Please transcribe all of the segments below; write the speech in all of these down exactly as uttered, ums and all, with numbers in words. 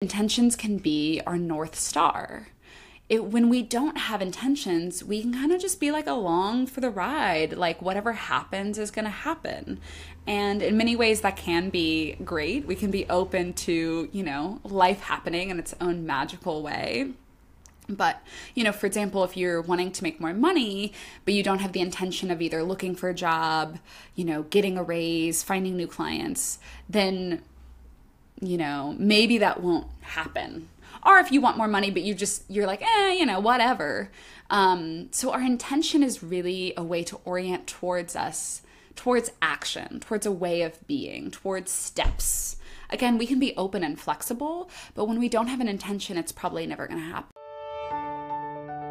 Intentions can be our North Star. It, when we don't have intentions, we can kind of just be like along for the ride, like whatever happens is going to happen. And in many ways that can be great. We can be open to, you know, life happening in its own magical way. But, you know, for example, if you're wanting to make more money, but you don't have the intention of either looking for a job, you know, getting a raise, finding new clients, then, you know, maybe that won't happen. Or if you want more money, but you just, you're like, eh, you know, whatever. Um, so our intention is really a way to orient towards us, towards action, towards a way of being, towards steps. Again, we can be open and flexible, but when we don't have an intention, it's probably never going to happen.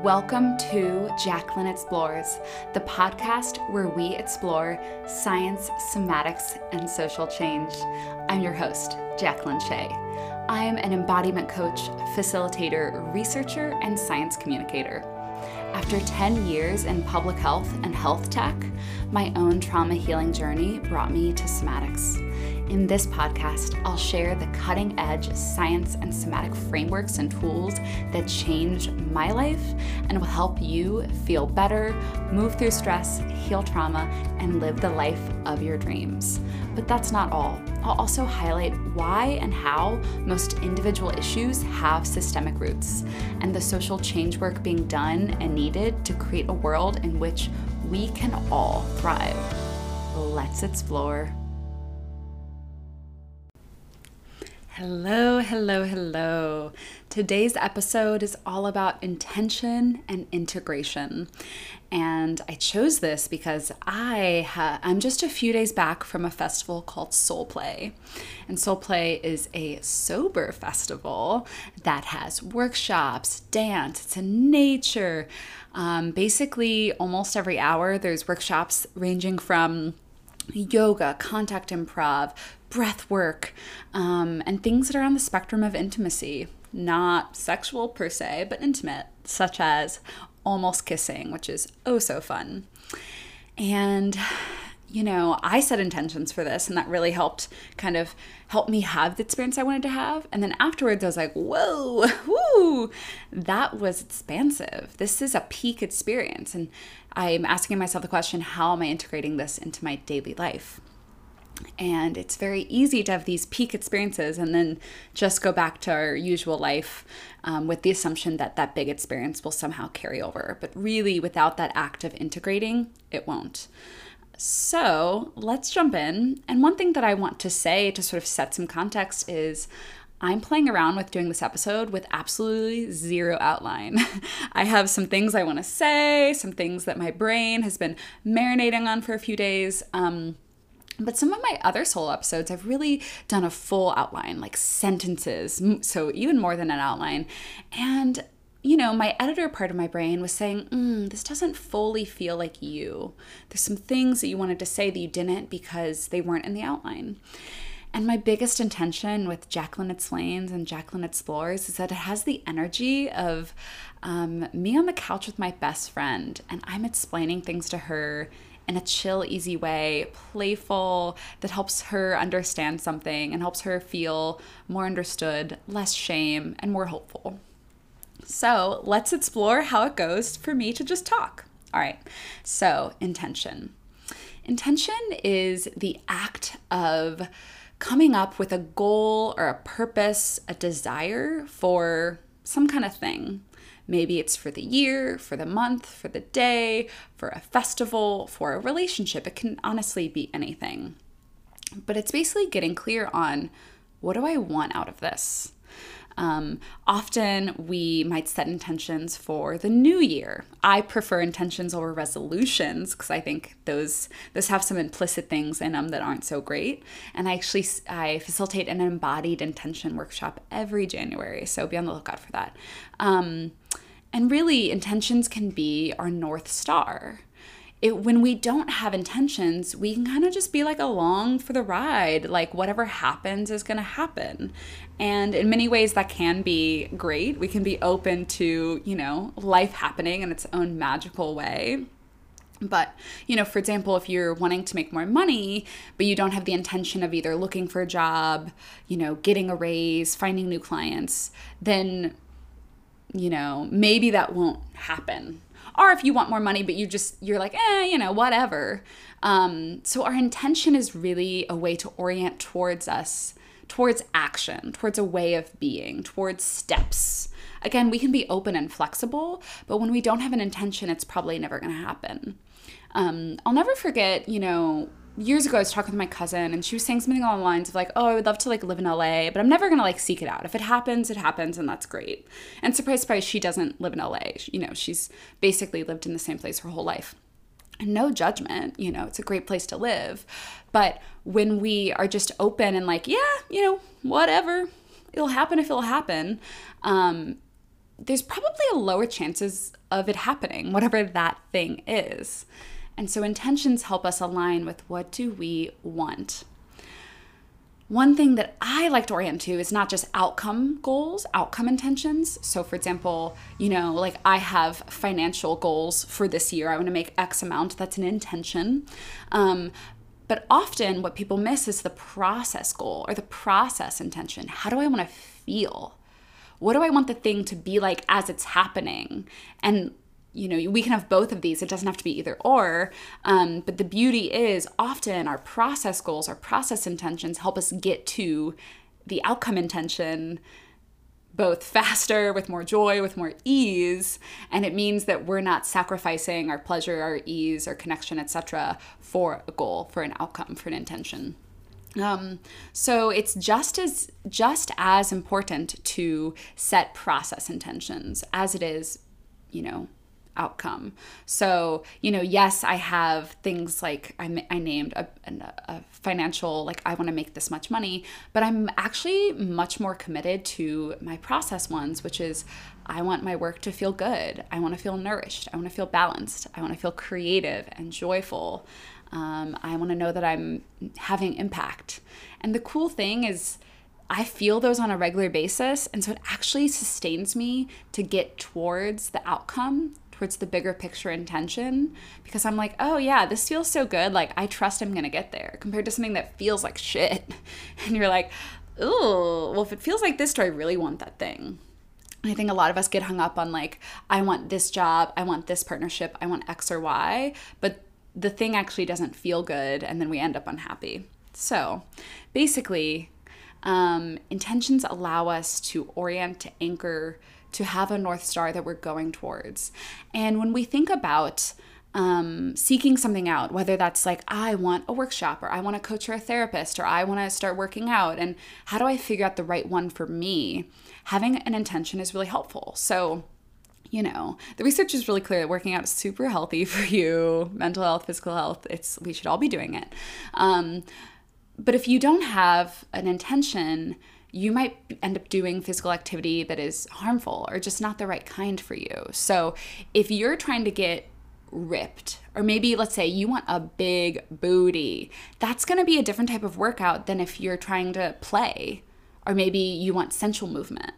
Welcome to Jaclyn Explores, the podcast where we explore science, somatics, and social change. I'm your host, Jaclyn Shea. I am an embodiment coach, facilitator, researcher, and science communicator. After ten years in public health and health tech, my own trauma healing journey brought me to somatics. In this podcast, I'll share the cutting-edge science and somatic frameworks and tools that change my life and will help you feel better, move through stress, heal trauma, and live the life of your dreams. But that's not all. I'll also highlight why and how most individual issues have systemic roots, and the social change work being done and needed to create a world in which we can all thrive. Let's explore. Hello, hello, hello. Today's episode is all about intention and integration. And I chose this because I ha- I'm just a few days back from a festival called Soul Play. And Soul Play is a sober festival that has workshops, dance, it's in nature. Um, basically, almost every hour, there's workshops ranging from yoga, contact improv, breath work, um, and things that are on the spectrum of intimacy, not sexual per se, but intimate, such as almost kissing, which is oh so fun. And, you know, I set intentions for this, and that really helped kind of help me have the experience I wanted to have. And then afterwards, I was like, whoa, whoo, that was expansive. This is a peak experience. And I'm asking myself the question, how am I integrating this into my daily life? And it's very easy to have these peak experiences and then just go back to our usual life um, with the assumption that that big experience will somehow carry over. But really, without that act of integrating, it won't. So let's jump in. And one thing that I want to say to sort of set some context is I'm playing around with doing this episode with absolutely zero outline. I have some things I want to say, some things that my brain has been marinating on for a few days. Um, But some of my other solo episodes, I've really done a full outline, like sentences, so even more than an outline. And, you know, my editor part of my brain was saying, mm, this doesn't fully feel like you. There's some things that you wanted to say that you didn't because they weren't in the outline. And my biggest intention with Jaclyn Explains and Jaclyn Explores is that it has the energy of um, me on the couch with my best friend, and I'm explaining things to her in a chill, easy way, playful, that helps her understand something and helps her feel more understood, less shame, and more hopeful. So let's explore how it goes for me to just talk. All right, so intention. Intention is the act of coming up with a goal or a purpose, a desire for some kind of thing. Maybe it's for the year, for the month, for the day, for a festival, for a relationship. It can honestly be anything. But it's basically getting clear on, what do I want out of this? Um, often we might set intentions for the new year. I prefer intentions over resolutions because I think those those have some implicit things in them that aren't so great. And I actually I facilitate an embodied intention workshop every January, so be on the lookout for that. Um, and really, intentions can be our North Star. It, when we don't have intentions, we can kind of just be like along for the ride, like whatever happens is going to happen. And in many ways that can be great. We can be open to, you know, life happening in its own magical way. But, you know, for example, if you're wanting to make more money, but you don't have the intention of either looking for a job, you know, getting a raise, finding new clients, then, you know, maybe that won't happen. Or if you want more money, but you just, you're like, eh, you know, whatever. Um, so our intention is really a way to orient towards us, towards action, towards a way of being, towards steps. Again, we can be open and flexible, but when we don't have an intention, it's probably never going to happen. Um, I'll never forget, you know, years ago I was talking with my cousin and she was saying something along the lines of like, oh, I would love to like live in L A, but I'm never going to like seek it out. If it happens, it happens and that's great. And surprise, surprise, she doesn't live in L A. You know, she's basically lived in the same place her whole life. And no judgment, you know, it's a great place to live. But when we are just open and like, yeah, you know, whatever, it'll happen if it'll happen, um, there's probably a lower chances of it happening, whatever that thing is. And so intentions help us align with what do we want. One thing that I like to orient to is not just outcome goals, outcome intentions. So for example, you know, like I have financial goals for this year. I want to make X amount. That's an intention. Um, but often what people miss is the process goal or the process intention. How do I want to feel? What do I want the thing to be like as it's happening? And, you know, we can have both of these. It doesn't have to be either or. Um, but the beauty is often our process goals, our process intentions help us get to the outcome intention both faster, with more joy, with more ease. And it means that we're not sacrificing our pleasure, our ease, our connection, et cetera, for a goal, for an outcome, for an intention. Um, so it's just as just as important to set process intentions as it is, you know, outcome. So, you know, yes, I have things like I, I named a, a financial, like I want to make this much money, but I'm actually much more committed to my process ones, which is I want my work to feel good. I want to feel nourished. I want to feel balanced. I want to feel creative and joyful. Um, I want to know that I'm having impact. And the cool thing is I feel those on a regular basis. And so it actually sustains me to get towards the outcome, towards the bigger picture intention, because I'm like, oh yeah, this feels so good. Like I trust I'm going to get there compared to something that feels like shit. And you're like, oh, well, if it feels like this, do I really want that thing? I think a lot of us get hung up on like, I want this job. I want this partnership. I want X or Y, but the thing actually doesn't feel good, and then we end up unhappy. So basically, um, intentions allow us to orient, to anchor, to have a North Star that we're going towards. And when we think about um, seeking something out, whether that's like, I want a workshop, or I want a coach or a therapist, or I want to start working out, and how do I figure out the right one for me, having an intention is really helpful. So you know, the research is really clear that working out is super healthy for you, mental health, physical health. It's, we should all be doing it. Um, but if you don't have an intention, you might end up doing physical activity that is harmful or just not the right kind for you. So if you're trying to get ripped, or maybe let's say you want a big booty, that's going to be a different type of workout than if you're trying to play, or maybe you want sensual movement.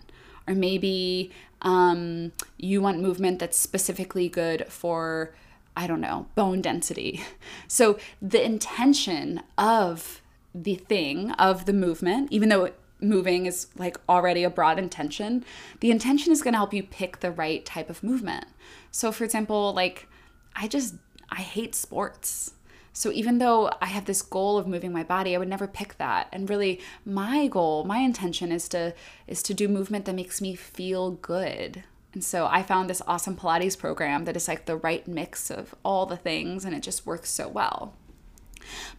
Or maybe um, you want movement that's specifically good for, I don't know, bone density. So the intention of the thing, of the movement, even though moving is like already a broad intention, the intention is going to help you pick the right type of movement. So for example, like I just, I hate sports. So even though I have this goal of moving my body, I would never pick that. And really my goal, my intention is to is to do movement that makes me feel good. And so I found this awesome Pilates program that is like the right mix of all the things, and it just works so well.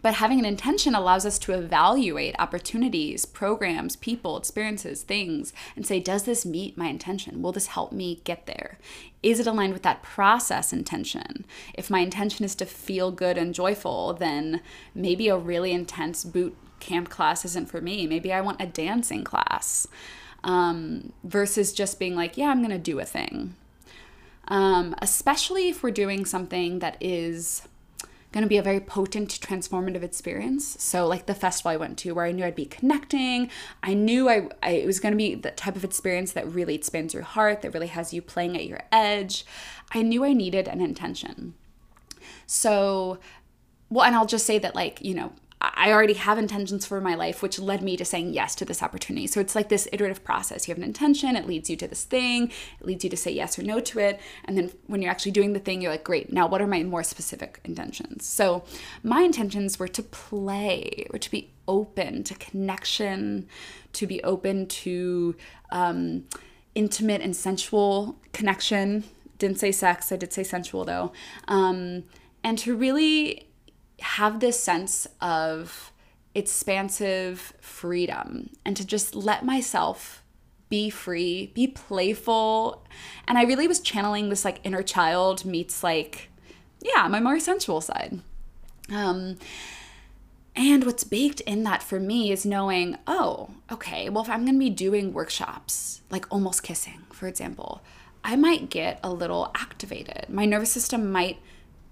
But having an intention allows us to evaluate opportunities, programs, people, experiences, things, and say, does this meet my intention? Will this help me get there? Is it aligned with that process intention? If my intention is to feel good and joyful, then maybe a really intense boot camp class isn't for me. Maybe I want a dancing class, um, versus just being like, yeah, I'm going to do a thing. Um, especially if we're doing something that is going to be a very potent transformative experience. So like the festival I went to, where I knew I'd be connecting, I knew I, I it was going to be the type of experience that really expands your heart, that really has you playing at your edge. I knew I needed an intention. So, well, and I'll just say that, like, you know, I already have intentions for my life, which led me to saying yes to this opportunity. So it's like this iterative process. You have an intention, it leads you to this thing, it leads you to say yes or no to it. And then when you're actually doing the thing, you're like, great, now what are my more specific intentions? So my intentions were to play, or to be open to connection, to be open to um, intimate and sensual connection. Didn't say sex, I did say sensual though. Um, and to really have this sense of expansive freedom, and to just let myself be free, be playful. And I really was channeling this like inner child meets like, yeah, my more sensual side. Um, and what's baked in that for me is knowing, oh, okay, well, if I'm going to be doing workshops, like almost kissing, for example, I might get a little activated. My nervous system might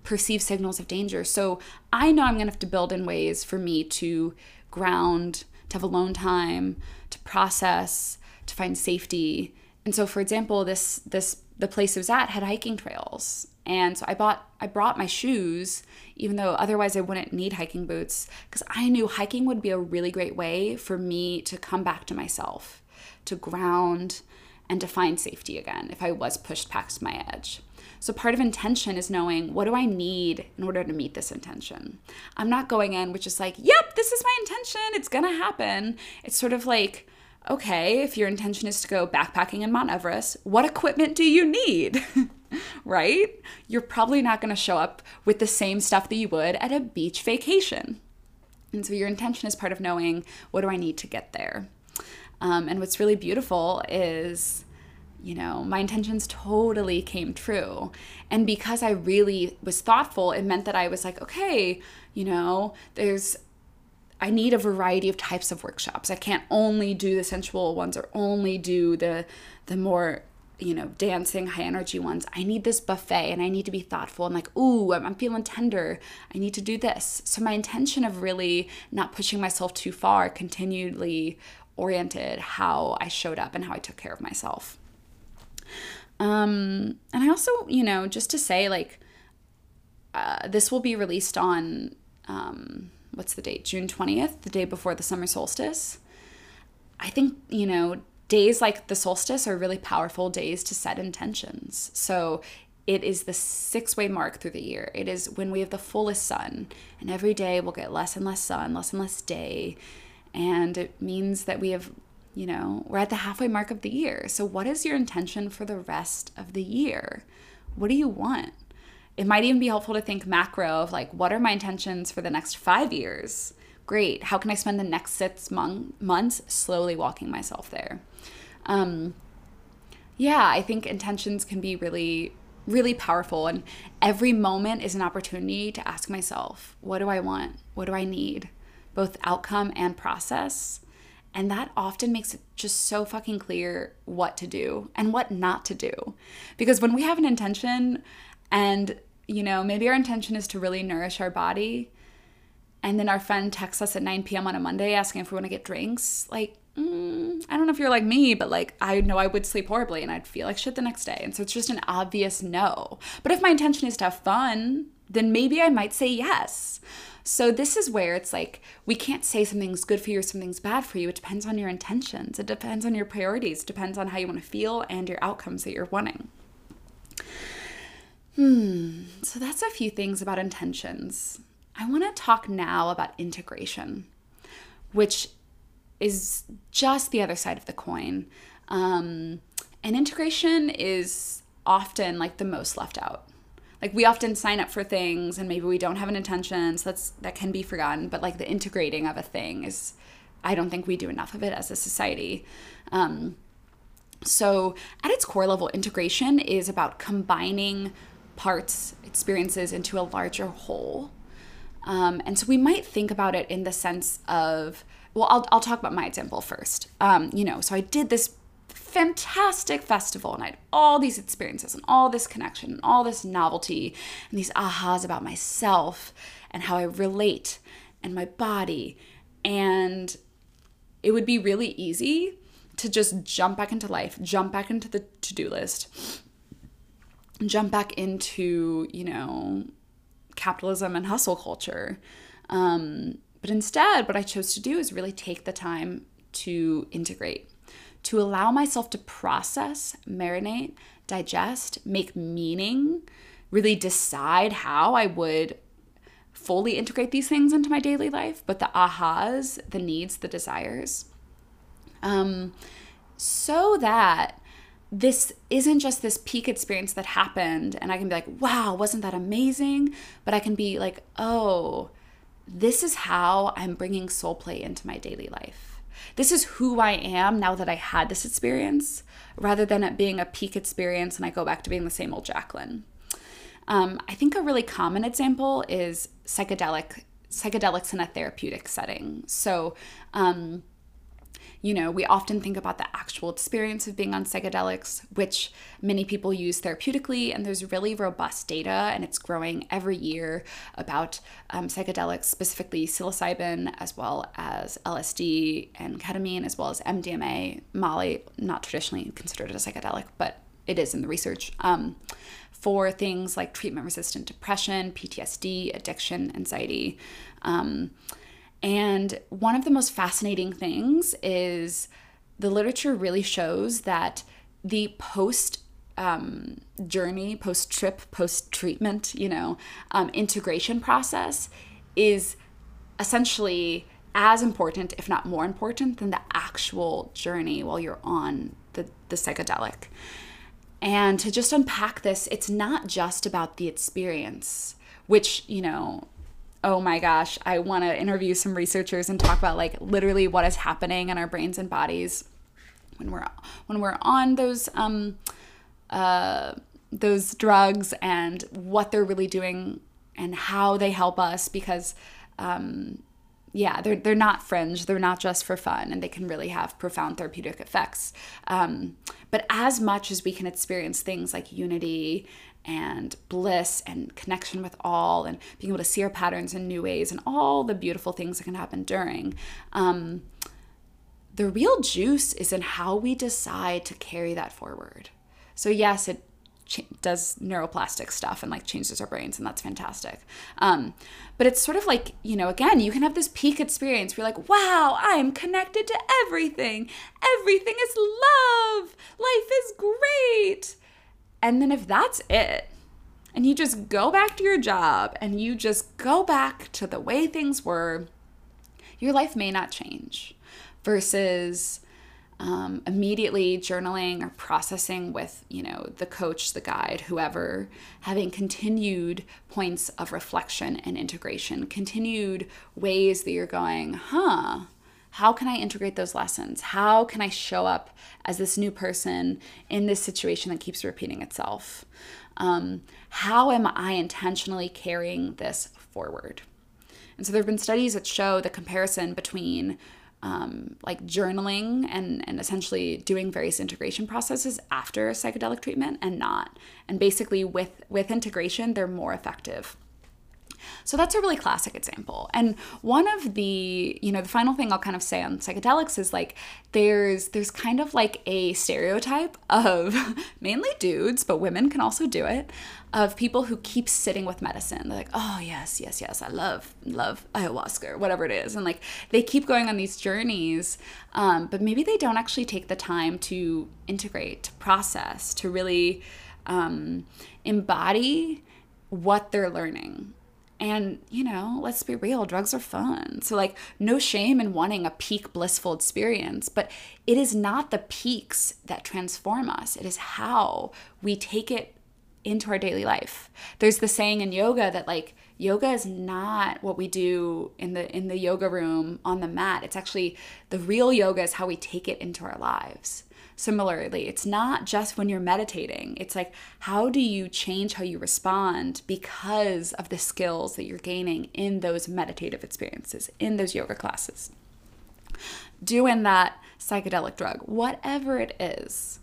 perceive signals of danger. So I know I'm going to have to build in ways for me to ground, to have alone time, to process, to find safety. And so, for example, this this the place I was at had hiking trails. And so I bought I brought my shoes, even though otherwise I wouldn't need hiking boots, because I knew hiking would be a really great way for me to come back to myself, to ground, and to find safety again if I was pushed past my edge. So part of intention is knowing, what do I need in order to meet this intention? I'm not going in with just like, yep, this is my intention, it's gonna happen. It's sort of like, okay, if your intention is to go backpacking in Mount Everest, what equipment do you need? Right? You're probably not gonna show up with the same stuff that you would at a beach vacation. And so your intention is part of knowing, what do I need to get there? Um, and what's really beautiful is, you know, my intentions totally came true. And because I really was thoughtful, it meant that I was like, okay, you know, there's, I need a variety of types of workshops. I can't only do the sensual ones or only do the, the more, you know, dancing, high energy ones. I need this buffet, and I need to be thoughtful. I'm like, ooh, I'm, I'm feeling tender. I need to do this. So my intention of really not pushing myself too far continually oriented how I showed up and how I took care of myself. Um, and I also, you know, just to say, like, uh, this will be released on, um, what's the date? June twentieth, the day before the summer solstice. I think, you know, days like the solstice are really powerful days to set intentions. So it is the six-way mark through the year. It is when we have the fullest sun, and every day we'll get less and less sun, less and less day. And it means that we have, you know, we're at the halfway mark of the year. So what is your intention for the rest of the year? What do you want? It might even be helpful to think macro of like, what are my intentions for the next five years? Great. How can I spend the next six mon- months slowly walking myself there? Um, yeah, I think intentions can be really, really powerful. And every moment is an opportunity to ask myself, what do I want? What do I need? Both outcome and process. And that often makes it just so fucking clear what to do and what not to do. Because when we have an intention and, you know, maybe our intention is to really nourish our body, and then our friend texts us at nine p.m. on a Monday asking if we want to get drinks, like, mm, I don't know if you're like me, but like, I know I would sleep horribly and I'd feel like shit the next day. And so it's just an obvious no. But if my intention is to have fun, then maybe I might say yes. So this is where it's like, we can't say something's good for you or something's bad for you. It depends on your intentions. It depends on your priorities. It depends on how you want to feel and your outcomes that you're wanting. Hmm. So that's a few things about intentions. I want to talk now about integration, which is just the other side of the coin. Um, and integration is often like the most left out. Like, we often sign up for things and maybe we don't have an intention, so that's, that can be forgotten. But like the integrating of a thing is, I don't think we do enough of it as a society. Um, so at its core level, integration is about combining parts, experiences into a larger whole. Um, and so we might think about it in the sense of, well, I'll, I'll talk about my example first. Um, you know, so I did this fantastic festival, and I had all these experiences and all this connection and all this novelty and these ahas about myself and how I relate and my body. And it would be really easy to just jump back into life, jump back into the to-do list, jump back into, you know, capitalism and hustle culture. Um, but instead, what I chose to do is really take the time to integrate, to allow myself to process, marinate, digest, make meaning, really decide how I would fully integrate these things into my daily life, but the ahas, the needs, the desires, um, so that this isn't just this peak experience that happened and I can be like, wow, wasn't that amazing? But I can be like, oh, this is how I'm bringing soul play into my daily life. This is who I am now that I had this experience, rather than it being a peak experience and I go back to being the same old Jaclyn. Um, I think a really common example is psychedelic psychedelics in a therapeutic setting. So, um, you know, we often think about the actual experience of being on psychedelics, which many people use therapeutically, and there's really robust data, and it's growing every year about um, psychedelics, specifically psilocybin, as well as L S D and ketamine, as well as M D M A, Molly, not traditionally considered a psychedelic, but it is in the research, um, for things like treatment-resistant depression, P T S D, addiction, anxiety. Um, and one of the most fascinating things is the literature really shows that the post um, journey, post-trip, post-treatment, you know, um, integration process is essentially as important, if not more important, than the actual journey while you're on the, the psychedelic. And to just unpack this, it's not just about the experience, which, you know, oh my gosh, I want to interview some researchers and talk about like literally what is happening in our brains and bodies when we're when we're on those um uh those drugs and what they're really doing and how they help us, because um yeah, they're they're not fringe, they're not just for fun, and they can really have profound therapeutic effects. Um, but as much as we can experience things like unity and bliss and connection with all and being able to see our patterns in new ways and all the beautiful things that can happen during, um, the real juice is in how we decide to carry that forward. So yes, it ch- does neuroplastic stuff and like changes our brains, and that's fantastic. Um, but it's sort of like, you know, again, you can have this peak experience where you're like, wow, I'm connected to everything. Everything is love. Life is great. And then if that's it, and you just go back to your job and you just go back to the way things were, your life may not change, versus um, immediately journaling or processing with, you know, the coach, the guide, whoever, having continued points of reflection and integration, continued ways that you're going, huh, how can I integrate those lessons? How can I show up as this new person in this situation that keeps repeating itself? Um, how am I intentionally carrying this forward? And so there have been studies that show the comparison between um, like journaling and, and essentially doing various integration processes after psychedelic treatment and not. And basically with, with integration, they're more effective. So that's a really classic example. And one of the, you know, the final thing I'll kind of say on psychedelics is like there's there's kind of like a stereotype of mainly dudes, but women can also do it, of people who keep sitting with medicine. They're like, oh, yes, yes, yes, I love, love ayahuasca or whatever it is. And like they keep going on these journeys, um, but maybe they don't actually take the time to integrate, to process, to really um, embody what they're learning. And, you know, let's be real, drugs are fun. So, like, no shame in wanting a peak blissful experience, but it is not the peaks that transform us. It is how we take it into our daily life. There's the saying in yoga that, like, yoga is not what we do in the in the yoga room on the mat. It's actually the real yoga is how we take it into our lives. Similarly, it's not just when you're meditating. It's like, how do you change how you respond because of the skills that you're gaining in those meditative experiences, in those yoga classes, doing that psychedelic drug, whatever it is.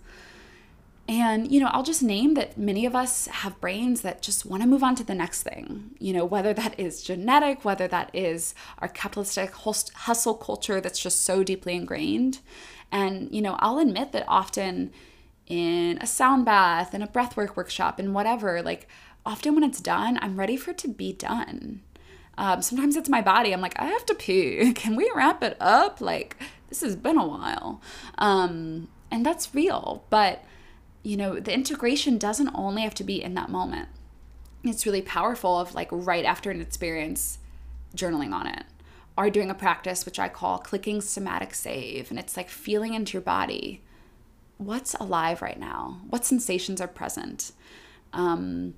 And, you know, I'll just name that many of us have brains that just want to move on to the next thing, you know, whether that is genetic, whether that is our capitalistic hustle culture that's just so deeply ingrained. And, you know, I'll admit that often in a sound bath, in a breathwork workshop, in whatever, like often when it's done, I'm ready for it to be done. Um, sometimes it's my body. I'm like, I have to pee. Can we wrap it up? Like, this has been a while. Um, and that's real. But, you know, the integration doesn't only have to be in that moment. It's really powerful of like right after an experience, journaling on it, or doing a practice, which I call clicking somatic save. And it's like feeling into your body. What's alive right now? What sensations are present? Um,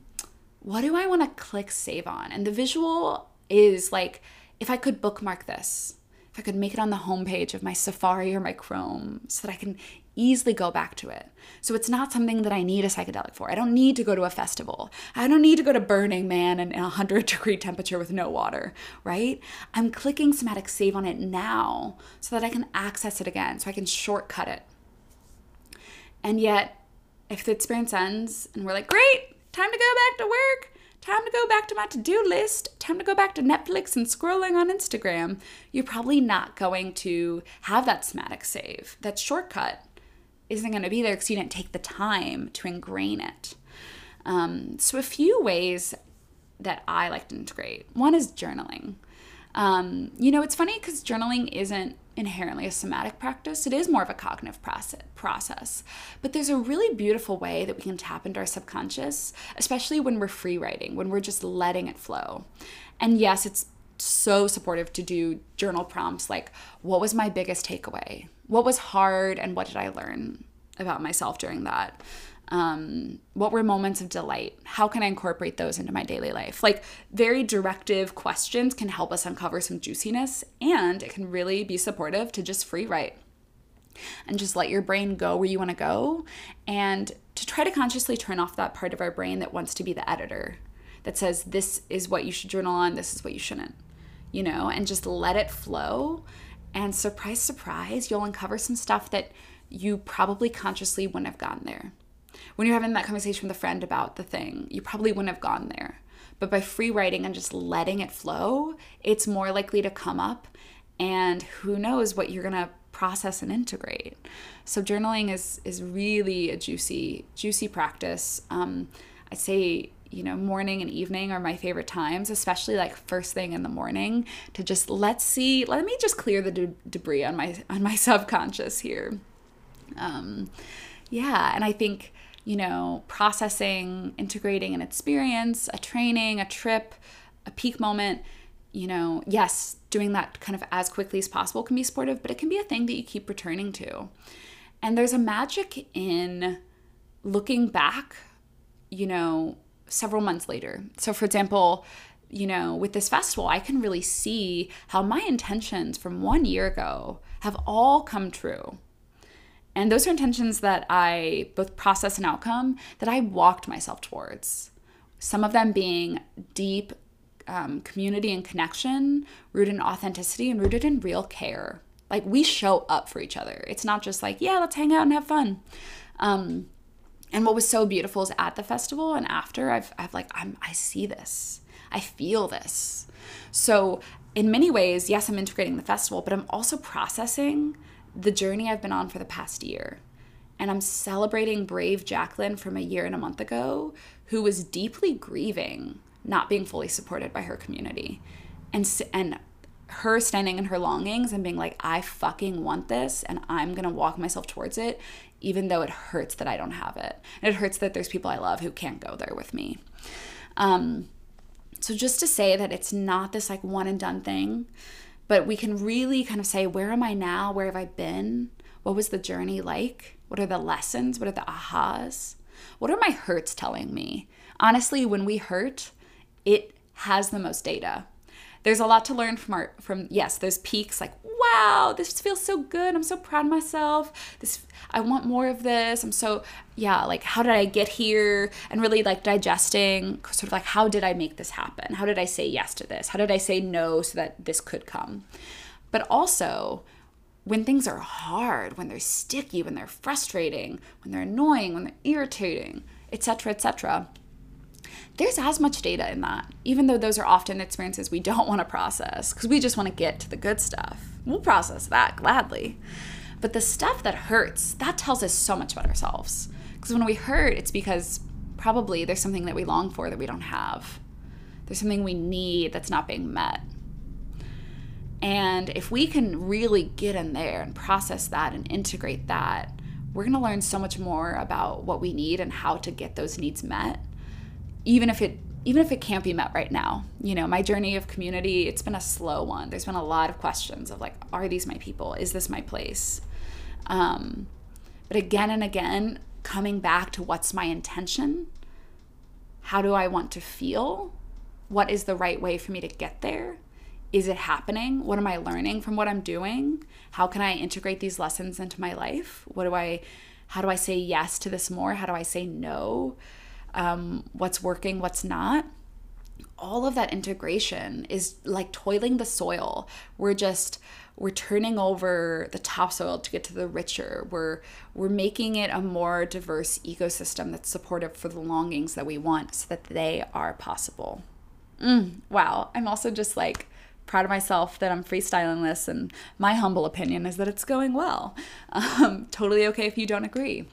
what do I want to click save on? And the visual is like, if I could bookmark this, if I could make it on the homepage of my Safari or my Chrome so that I can easily go back to it. So it's not something that I need a psychedelic for. I don't need to go to a festival. I don't need to go to Burning Man in a one hundred degree temperature with no water, right? I'm clicking somatic save on it now so that I can access it again, so I can shortcut it. And yet, if the experience ends and we're like, great, time to go back to work, time to go back to my to-do list, time to go back to Netflix and scrolling on Instagram, you're probably not going to have that somatic save, that shortcut. Isn't going to be there because you didn't take the time to ingrain it. Um, so a few ways that I like to integrate. One is journaling. Um, you know, it's funny because journaling isn't inherently a somatic practice. It is more of a cognitive process, process. But there's a really beautiful way that we can tap into our subconscious, especially when we're free writing, when we're just letting it flow. And yes, it's so supportive to do journal prompts like, what was my biggest takeaway? What was hard and what did I learn about myself during that? Um, what were moments of delight? How can I incorporate those into my daily life? Like, very directive questions can help us uncover some juiciness, and it can really be supportive to just free write and just let your brain go where you want to go, and to try to consciously turn off that part of our brain that wants to be the editor, that says this is what you should journal on, this is what you shouldn't, you know, and just let it flow. And surprise, surprise, you'll uncover some stuff that you probably consciously wouldn't have gone there. When you're having that conversation with a friend about the thing, you probably wouldn't have gone there. But by free writing and just letting it flow, it's more likely to come up, and who knows what you're going to process and integrate. So journaling is is really a juicy, juicy practice. Um, I'd say, you know, morning and evening are my favorite times, especially like first thing in the morning, to just let's see, let me just clear the de- debris on my, on my subconscious here. Um, yeah. And I think, you know, processing, integrating an experience, a training, a trip, a peak moment, you know, yes, doing that kind of as quickly as possible can be supportive, but it can be a thing that you keep returning to. And there's a magic in looking back, you know, several months later. So for example, you know, with this festival, I can really see how my intentions from one year ago have all come true. And those are intentions that I both process and outcome that I walked myself towards. Some of them being deep um, community and connection, rooted in authenticity and rooted in real care. Like, we show up for each other. It's not just like, yeah, let's hang out and have fun. Um, And what was so beautiful is at the festival and after, I've, I've like, I'm, I see this, I feel this. So in many ways, yes, I'm integrating the festival, but I'm also processing the journey I've been on for the past year. And I'm celebrating brave Jaclyn from a year and a month ago, who was deeply grieving not being fully supported by her community, and, and her standing in her longings and being like, I fucking want this, and I'm going to walk myself towards it, even though it hurts that I don't have it. And it hurts that there's people I love who can't go there with me. Um, so just to say that it's not this like one and done thing, but we can really kind of say, where am I now? Where have I been? What was the journey like? What are the lessons? What are the ahas? What are my hurts telling me? Honestly, when we hurt, it has the most data. There's a lot to learn from our, from, yes, those peaks, like, wow, this feels so good. I'm so proud of myself. This, I want more of this. I'm so, yeah, like, how did I get here? And really like digesting sort of like, how did I make this happen? How did I say yes to this? How did I say no so that this could come? But also, when things are hard, when they're sticky, when they're frustrating, when they're annoying, when they're irritating, et cetera, et cetera, there's as much data in that, even though those are often experiences we don't want to process because we just want to get to the good stuff. We'll process that gladly. But the stuff that hurts, that tells us so much about ourselves. Because when we hurt, it's because probably there's something that we long for that we don't have. There's something we need that's not being met. And if we can really get in there and process that and integrate that, we're going to learn so much more about what we need and how to get those needs met, even if it even if it can't be met right now. You know, my journey of community, it's been a slow one. There's been a lot of questions of like, are these my people? Is this my place? Um, but again and again, coming back to what's my intention? How do I want to feel? What is the right way for me to get there? Is it happening? What am I learning from what I'm doing? How can I integrate these lessons into my life? What do I, how do I say yes to this more? How do I say no? Um, what's working, what's not? All of that integration is like toiling the soil. We're just, we're turning over the topsoil to get to the richer. We're, we're making it a more diverse ecosystem that's supportive for the longings that we want so that they are possible. Mm, wow. I'm also just like, proud of myself that I'm freestyling this, and my humble opinion is that it's going well. Um, totally okay if you don't agree.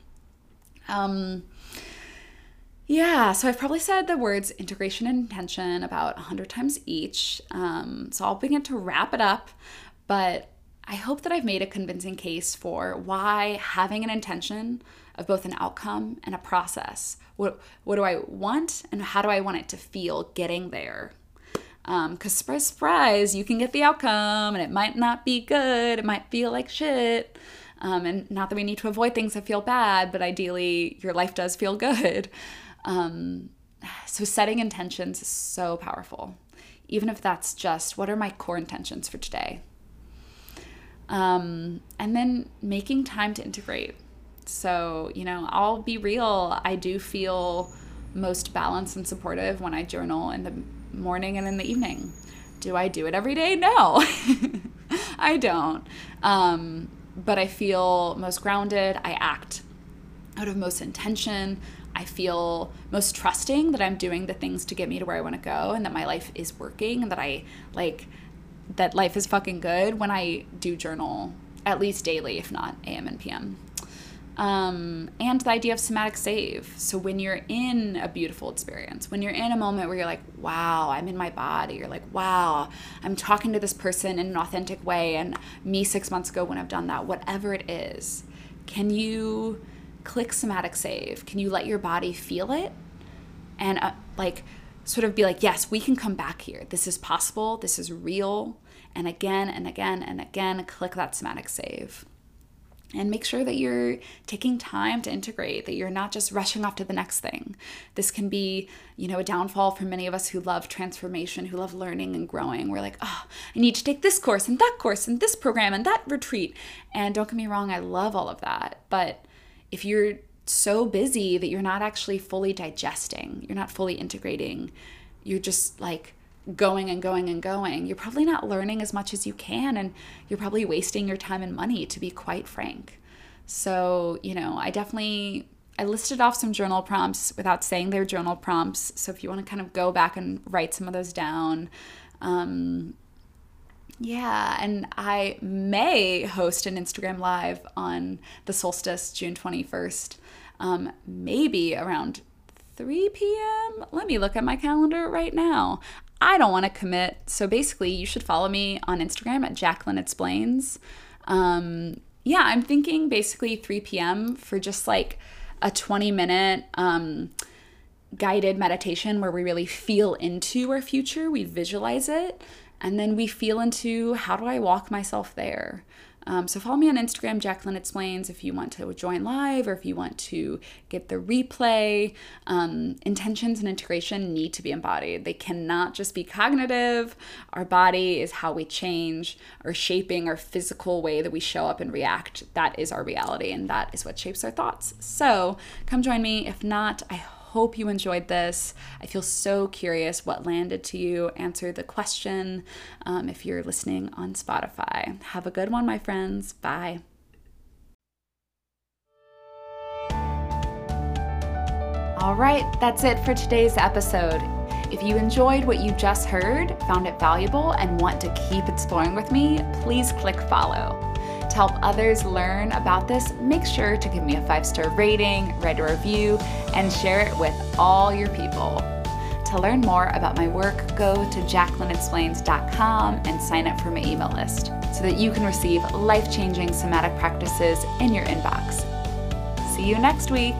Um, yeah, so I've probably said the words integration and intention about a hundred times each, um, so I'll begin to wrap it up, but I hope that I've made a convincing case for why having an intention of both an outcome and a process, what, what do I want and how do I want it to feel getting there? Um, 'cause surprise, surprise, you can get the outcome and it might not be good. It might feel like shit. Um, and not that we need to avoid things that feel bad, but ideally your life does feel good. Um, so setting intentions is so powerful, even if that's just what are my core intentions for today? Um, and then making time to integrate. So, you know, I'll be real. I do feel most balanced and supportive when I journal in the morning and in the evening. Do I do it every day? No, I don't. Um, but I feel most grounded. I act out of most intention. I feel most trusting that I'm doing the things to get me to where I want to go and that my life is working and that I like that life is fucking good when I do journal at least daily, if not A M and P M. Um, and the idea of somatic save. So when you're in a beautiful experience, when you're in a moment where you're like, wow, I'm in my body. You're like, wow, I'm talking to this person in an authentic way. And me six months ago when I've done that, whatever it is, can you click somatic save? Can you let your body feel it? And uh, like sort of be like, yes, we can come back here. This is possible. This is real. And again and again and again, click that somatic save. And make sure that you're taking time to integrate, that you're not just rushing off to the next thing. This can be, you know, a downfall for many of us who love transformation, who love learning and growing. We're like, oh, I need to take this course and that course and this program and that retreat. And don't get me wrong, I love all of that. But if you're so busy that you're not actually fully digesting, you're not fully integrating, you're just like going and going and going, you're probably not learning as much as you can, and you're probably wasting your time and money, to be quite frank. So, you know, I definitely, I listed off some journal prompts without saying they're journal prompts. So if you want to kind of go back and write some of those down, um, yeah, and I may host an Instagram Live on the solstice, June twenty-first, um, maybe around three p.m. Let me look at my calendar right now. I don't want to commit. So basically, you should follow me on Instagram at Jaclyn Explains. Um, yeah, I'm thinking basically three p.m. for just like a twenty-minute um, guided meditation where we really feel into our future. We visualize it, and then we feel into how do I walk myself there. Um, so follow me on Instagram, Jaclyn Explains, if you want to join live or if you want to get the replay. Um, intentions and integration need to be embodied. They cannot just be cognitive. Our body is how we change or shaping our physical way that we show up and react. That is our reality, and that is what shapes our thoughts. So come join me. If not, I hope you enjoyed this. I feel so curious what landed to you. Answer the question um, if you're listening on Spotify. Have a good one, my friends. Bye. All right, that's it for today's episode. If you enjoyed what you just heard, found it valuable, and want to keep exploring with me, please click follow. to help others learn about this, make sure to give me a five-star rating, write a review, and share it with all your people. To learn more about my work, go to jaclyn explains dot com and sign up for my email list so that you can receive life-changing somatic practices in your inbox. See you next week.